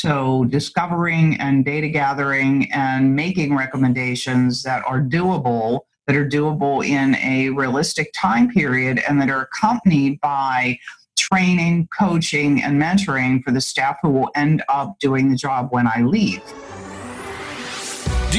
So discovering and data gathering and making recommendations that are doable in a realistic time period, and that are accompanied by training, coaching, and mentoring for the staff who will end up doing the job when I leave. Do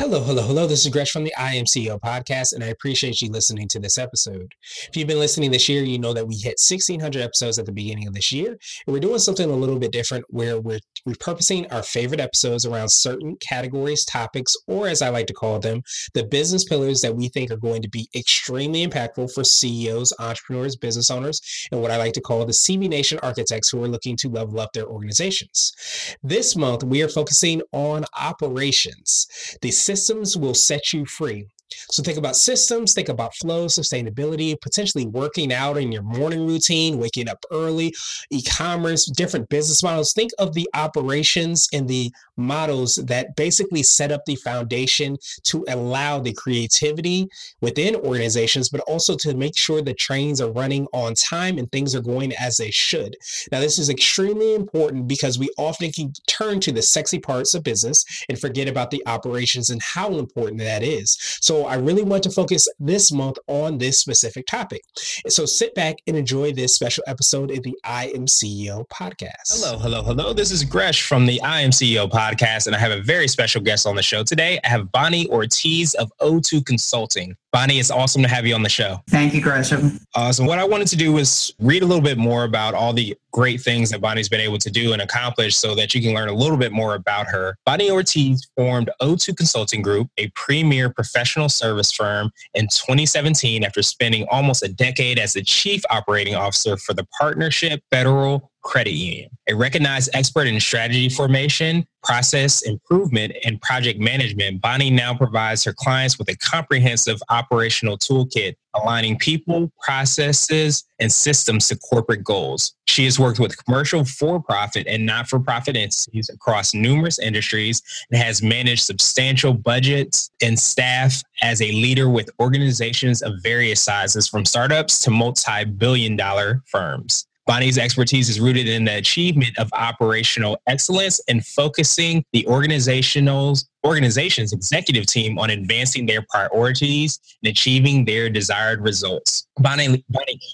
Hello. This is Gresh from the IAMCEO podcast, and I appreciate you listening to this episode. If you've been listening this year, you know that we hit 1,600 episodes at the beginning of this year, and we're doing something a little bit different where we're repurposing our favorite episodes around certain categories, topics, or as I like to call them, the business pillars that we think are going to be extremely impactful for CEOs, entrepreneurs, business owners, and what I like to call the CBNation architects who are looking to level up their organizations. This month, we are focusing on operations. The systems will set you free. So think about systems, think about flow, sustainability, potentially working out in your morning routine, waking up early, e-commerce, different business models. Think of the operations and the models that basically set up the foundation to allow the creativity within organizations, but also to make sure the trains are running on time and things are going as they should. Now, this is extremely important because we often can turn to the sexy parts of business and forget about the operations and how important that is. So I really want to focus this month on this specific topic. So sit back and enjoy this special episode of the IAMCEO podcast. Hello. This is Gresh from the IAMCEO podcast, and I have a very special guest on the show today. I have Bonnie Ortiz of O2 Consulting. Bonnie, it's awesome to have you on the show. Thank you, Gresham. Awesome. What I wanted to do was read a little bit more about all the great things that Bonnie's been able to do and accomplish so that you can learn a little bit more about her. Bonnie Ortiz formed O2 Consulting Group, a premier professional service firm, in 2017 after spending almost a decade as the chief operating officer for the Partnership Federal Credit Union, a recognized expert in strategy formation, process improvement, and project management. Bonnie now provides her clients with a comprehensive operational toolkit, aligning people, processes, and systems to corporate goals. She has worked with commercial for-profit and not-for-profit entities across numerous industries and has managed substantial budgets and staff as a leader with organizations of various sizes, from startups to multi-billion-dollar firms. Bonnie's expertise is rooted in the achievement of operational excellence and focusing the organization's executive team on advancing their priorities and achieving their desired results. Bonnie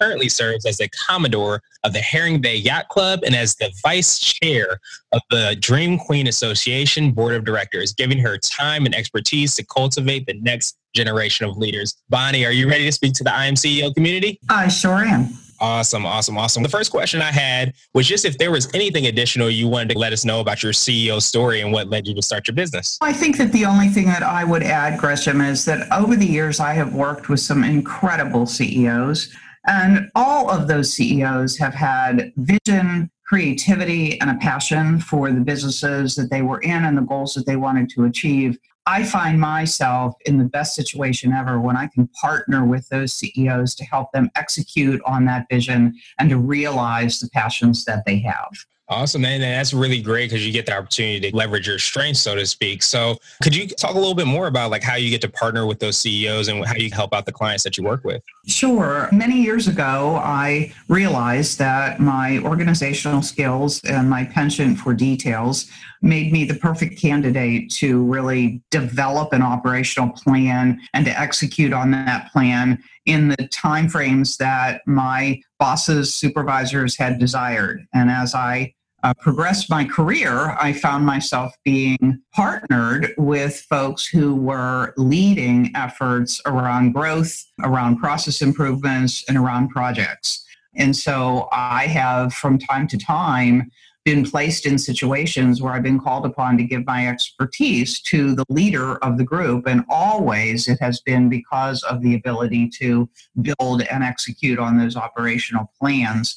currently serves as the Commodore of the Herring Bay Yacht Club and as the Vice Chair of the Dream Queen Association Board of Directors, giving her time and expertise to cultivate the next generation of leaders. Bonnie, are you ready to speak to the IAMCEO community? I sure am. Awesome. The first question I had was just if there was anything additional you wanted to let us know about your CEO story and what led you to start your business. I think that the only thing that I would add, Gresham, is that over the years, I have worked with some incredible CEOs, and all of those CEOs have had vision, creativity, and a passion for the businesses that they were in and the goals that they wanted to achieve. I find myself in the best situation ever when I can partner with those CEOs to help them execute on that vision and to realize the passions that they have. Awesome. And that's really great because you get the opportunity to leverage your strengths, so to speak. So could you talk a little bit more about like how you get to partner with those CEOs and how you help out the clients that you work with? Sure. Many years ago, I realized that my organizational skills and my penchant for details made me the perfect candidate to really develop an operational plan and to execute on that plan in the timeframes that my bosses, supervisors had desired. And as I progressed my career, I found myself being partnered with folks who were leading efforts around growth, around process improvements, and around projects. And so I have, from time to time, been placed in situations where I've been called upon to give my expertise to the leader of the group. And always it has been because of the ability to build and execute on those operational plans.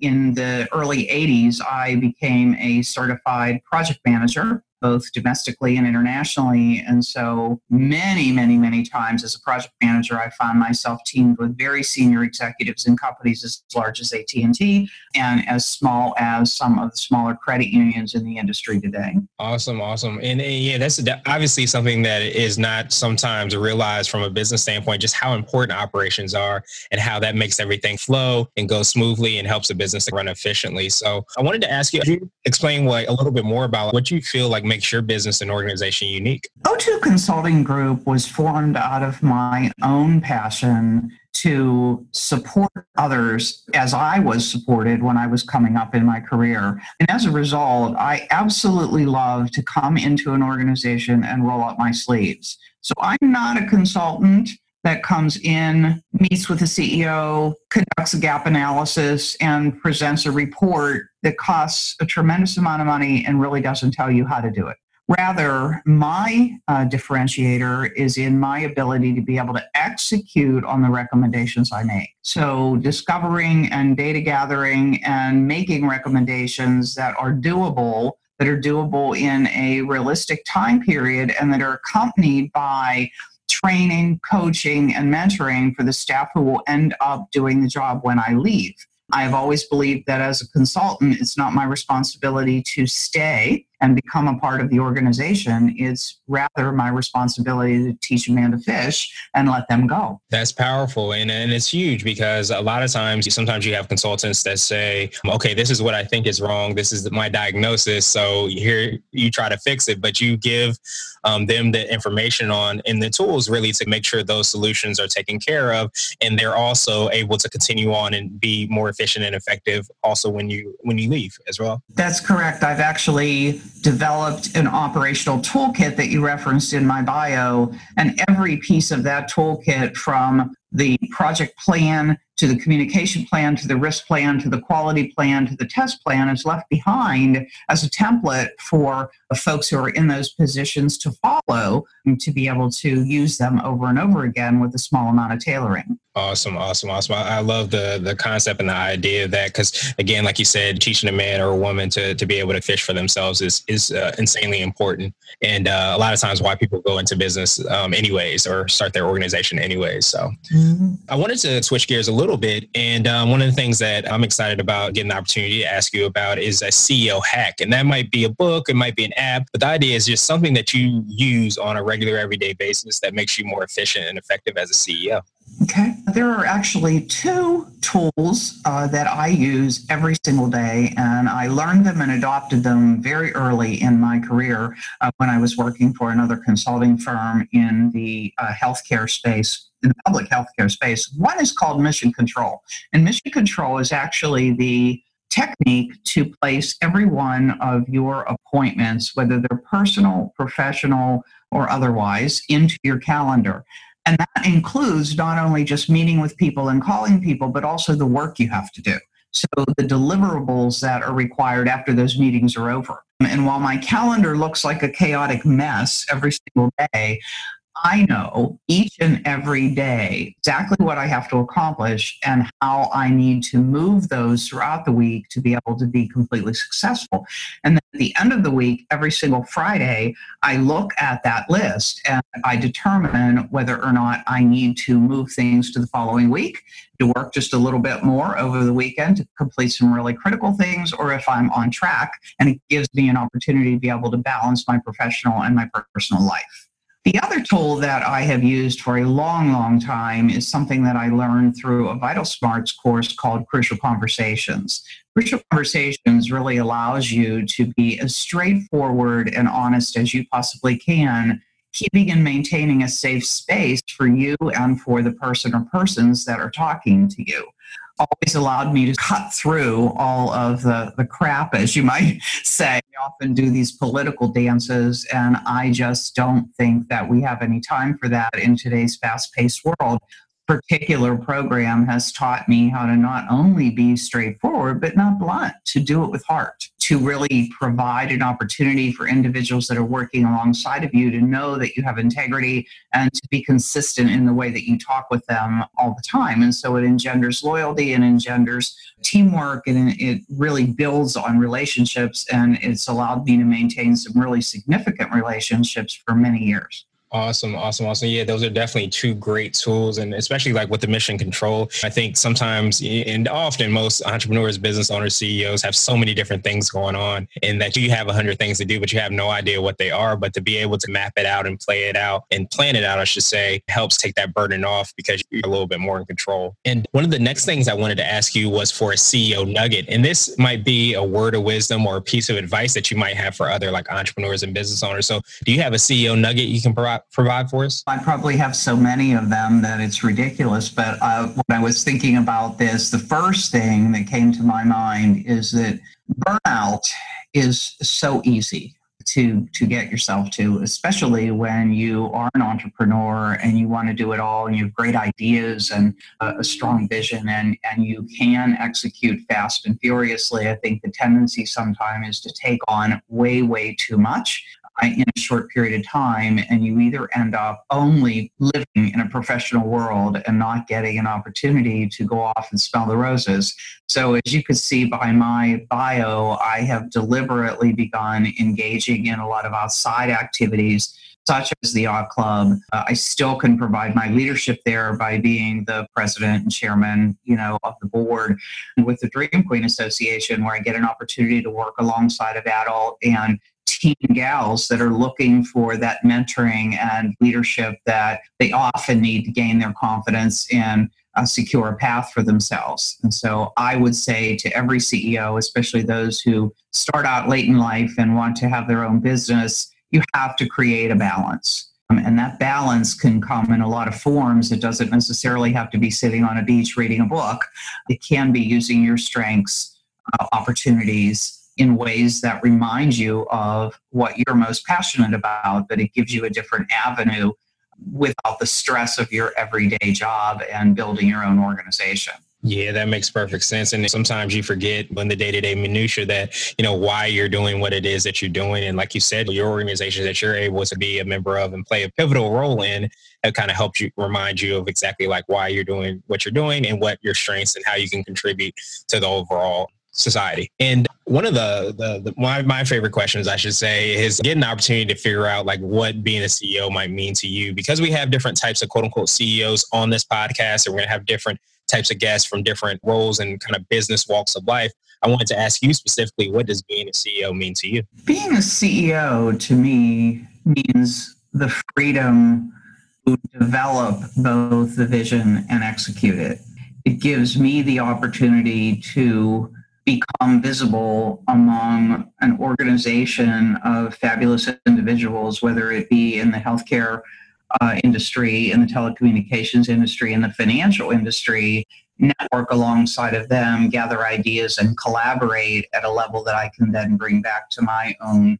In the early 80s, I became a certified project manager both domestically and internationally. And so many, many, many times as a project manager, I found myself teamed with very senior executives in companies as large as AT&T and as small as some of the smaller credit unions in the industry today. Awesome, awesome. And yeah, that's obviously something that is not sometimes realized from a business standpoint, just how important operations are and how that makes everything flow and go smoothly and helps a business to run efficiently. So I wanted to ask you, could you explain a little bit more about what you feel like makes your business and organization unique? O2 Consulting Group was formed out of my own passion to support others as I was supported when I was coming up in my career. And as a result, I absolutely love to come into an organization and roll up my sleeves. So I'm not a consultant that comes in, meets with the CEO, conducts a gap analysis, and presents a report that costs a tremendous amount of money and really doesn't tell you how to do it. Rather, my differentiator is in my ability to be able to execute on the recommendations I make. So discovering and data gathering and making recommendations that are doable in a realistic time period, and that are accompanied by training, coaching, and mentoring for the staff who will end up doing the job when I leave. I've always believed that as a consultant, it's not my responsibility to stay and become a part of the organization. It's rather my responsibility to teach a man to fish and let them go. That's powerful. And it's huge, because a lot of times, sometimes you have consultants that say, okay, this is what I think is wrong. This is my diagnosis. So here you try to fix it, but you give them the information on and the tools really to make sure those solutions are taken care of. And they're also able to continue on and be more efficient and effective also when you leave as well. That's correct. I've actually developed an operational toolkit that you referenced in my bio, and every piece of that toolkit, from the project plan to the communication plan to the risk plan to the quality plan to the test plan, is left behind as a template for folks who are in those positions to follow and to be able to use them over and over again with a small amount of tailoring. Awesome. I love the concept and the idea of that, because again, like you said, teaching a man or a woman to be able to fish for themselves is insanely important. And a lot of times why people go into business anyways, or start their organization anyways. So I wanted to switch gears a little bit. And one of the things that I'm excited about getting the opportunity to ask you about is a CEO hack. And that might be a book, it might be an app, but the idea is just something that you use on a regular everyday basis that makes you more efficient and effective as a CEO. Okay. There are actually two tools that I use every single day, and I learned them and adopted them very early in my career when I was working for another consulting firm in the healthcare space, in the public healthcare space. One is called Mission Control, and Mission Control is actually the technique to place every one of your appointments, whether they're personal, professional, or otherwise, into your calendar. And that includes not only just meeting with people and calling people, but also the work you have to do. So the deliverables that are required after those meetings are over. And while my calendar looks like a chaotic mess every single day, I know each and every day exactly what I have to accomplish and how I need to move those throughout the week to be able to be completely successful. And then at the end of the week, every single Friday, I look at that list and I determine whether or not I need to move things to the following week, to work just a little bit more over the weekend to complete some really critical things, or if I'm on track. And it gives me an opportunity to be able to balance my professional and my personal life. The other tool that I have used for a long, long time is something that I learned through a Vital Smarts course called Crucial Conversations. Crucial Conversations really allows you to be as straightforward and honest as you possibly can, keeping and maintaining a safe space for you and for the person or persons that are talking to you. Always allowed me to cut through all of the crap, as you might say. We often do these political dances, and I just don't think that we have any time for that in today's fast-paced world. Particular program has taught me how to not only be straightforward, but not blunt, to do it with heart, to really provide an opportunity for individuals that are working alongside of you to know that you have integrity and to be consistent in the way that you talk with them all the time. And so it engenders loyalty and engenders teamwork, and it really builds on relationships, and it's allowed me to maintain some really significant relationships for many years. Awesome. Yeah, those are definitely two great tools, and especially like with the Mission Control. I think sometimes and often most entrepreneurs, business owners, CEOs have so many different things going on, and that you have 100 things to do, but you have no idea what they are. But to be able to map it out and play it out and plan it out, I should say, helps take that burden off because you're a little bit more in control. And one of the next things I wanted to ask you was for a CEO nugget. And this might be a word of wisdom or a piece of advice that you might have for other like entrepreneurs and business owners. So do you have a CEO nugget you can provide for us? I probably have so many of them that it's ridiculous. But when I was thinking about this, the first thing that came to my mind is that burnout is so easy to get yourself to, especially when you are an entrepreneur and you want to do it all and you have great ideas and a strong vision and you can execute fast and furiously. I think the tendency sometimes is to take on way too much in a short period of time, and you either end up only living in a professional world and not getting an opportunity to go off and smell the roses. So as you can see by my bio, I have deliberately begun engaging in a lot of outside activities such as the Yacht Club. I still can provide my leadership there by being the president and chairman, of the board, and with the Dream Queen Association, where I get an opportunity to work alongside of adult and teen gals that are looking for that mentoring and leadership that they often need to gain their confidence and secure a path for themselves. And so I would say to every CEO, especially those who start out late in life and want to have their own business, you have to create a balance. And that balance can come in a lot of forms. It doesn't necessarily have to be sitting on a beach reading a book. It can be using your strengths, opportunities, in ways that remind you of what you're most passionate about, but it gives you a different avenue without the stress of your everyday job and building your own organization. Yeah, that makes perfect sense. And sometimes you forget in the day-to-day minutia that, why you're doing what it is that you're doing. And like you said, your organization that you're able to be a member of and play a pivotal role in, it kind of helps you, remind you of exactly like why you're doing what you're doing and what your strengths and how you can contribute to the overall society. And one of my favorite questions, I should say, is getting an opportunity to figure out like what being a CEO might mean to you, because we have different types of quote unquote CEOs on this podcast, and we're going to have different types of guests from different roles and kind of business walks of life. I wanted to ask you specifically, what does being a CEO mean to you? Being a CEO to me means the freedom to develop both the vision and execute it. It gives me the opportunity to become visible among an organization of fabulous individuals, whether it be in the healthcare industry, in the telecommunications industry, in the financial industry, network alongside of them, gather ideas and collaborate at a level that I can then bring back to my own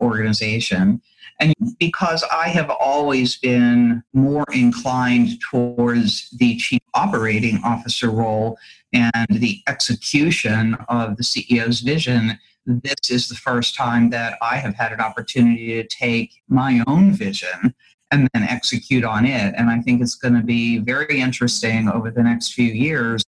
organization. And because I have always been more inclined towards the chief operating officer role and the execution of the CEO's vision, this is the first time that I have had an opportunity to take my own vision and then execute on it. And I think it's going to be very interesting over the next few years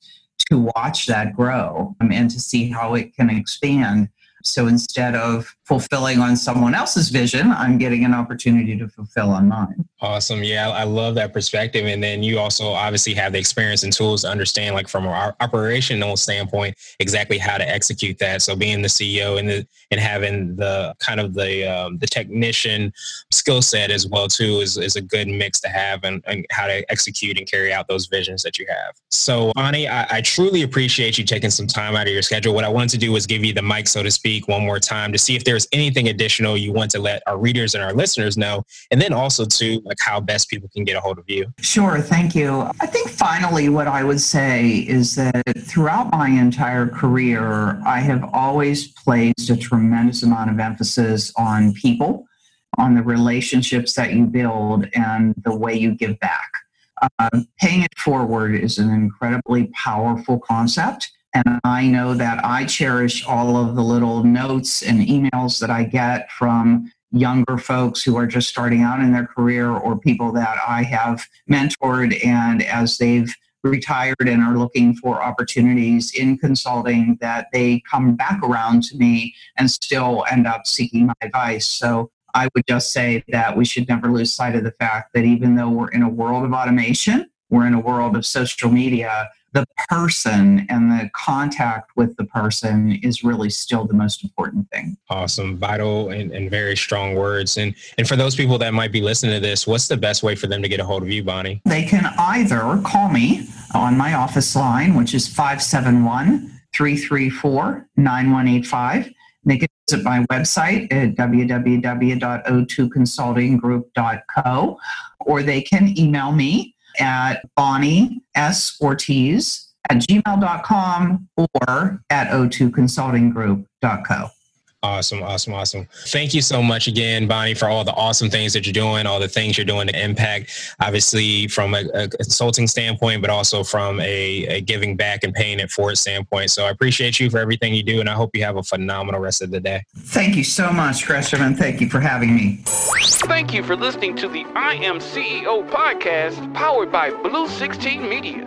to watch that grow and to see how it can expand. So instead of fulfilling on someone else's vision, I'm getting an opportunity to fulfill on mine. Awesome. Yeah, I love that perspective. And then you also obviously have the experience and tools to understand, like from our operational standpoint, exactly how to execute that. So being the CEO and having the kind of the technician skill set as well too is a good mix to have and how to execute and carry out those visions that you have. So Bonnie, I truly appreciate you taking some time out of your schedule. What I wanted to do was give you the mic, so to speak, one more time to see if there's anything additional you want to let our readers and our listeners know, and then also to like how best people can get a hold of you. Sure. Thank you. I think finally, what I would say is that throughout my entire career, I have always placed a tremendous amount of emphasis on people, on the relationships that you build and the way you give back. Paying it forward is an incredibly powerful concept. And I know that I cherish all of the little notes and emails that I get from younger folks who are just starting out in their career, or people that I have mentored, and as they've retired and are looking for opportunities in consulting, that they come back around to me and still end up seeking my advice. So I would just say that we should never lose sight of the fact that even though we're in a world of automation, we're in a world of social media, the person and the contact with the person is really still the most important thing. Awesome. Vital and very strong words. And for those people that might be listening to this, what's the best way for them to get a hold of you, Bonnie? They can either call me on my office line, which is 571-334-9185. They can visit my website at www.o2consultinggroup.co, or they can email me at bonniesortiz@gmail.com or at o2consultinggroup.co. Awesome. Thank you so much again, Bonnie, for all the awesome things that you're doing, all the things you're doing to impact, obviously from a consulting standpoint, but also from a giving back and paying it forward standpoint. So I appreciate you for everything you do, and I hope you have a phenomenal rest of the day. Thank you so much, Gresham, and thank you for having me. Thank you for listening to the I Am CEO podcast, powered by Blue 16 Media.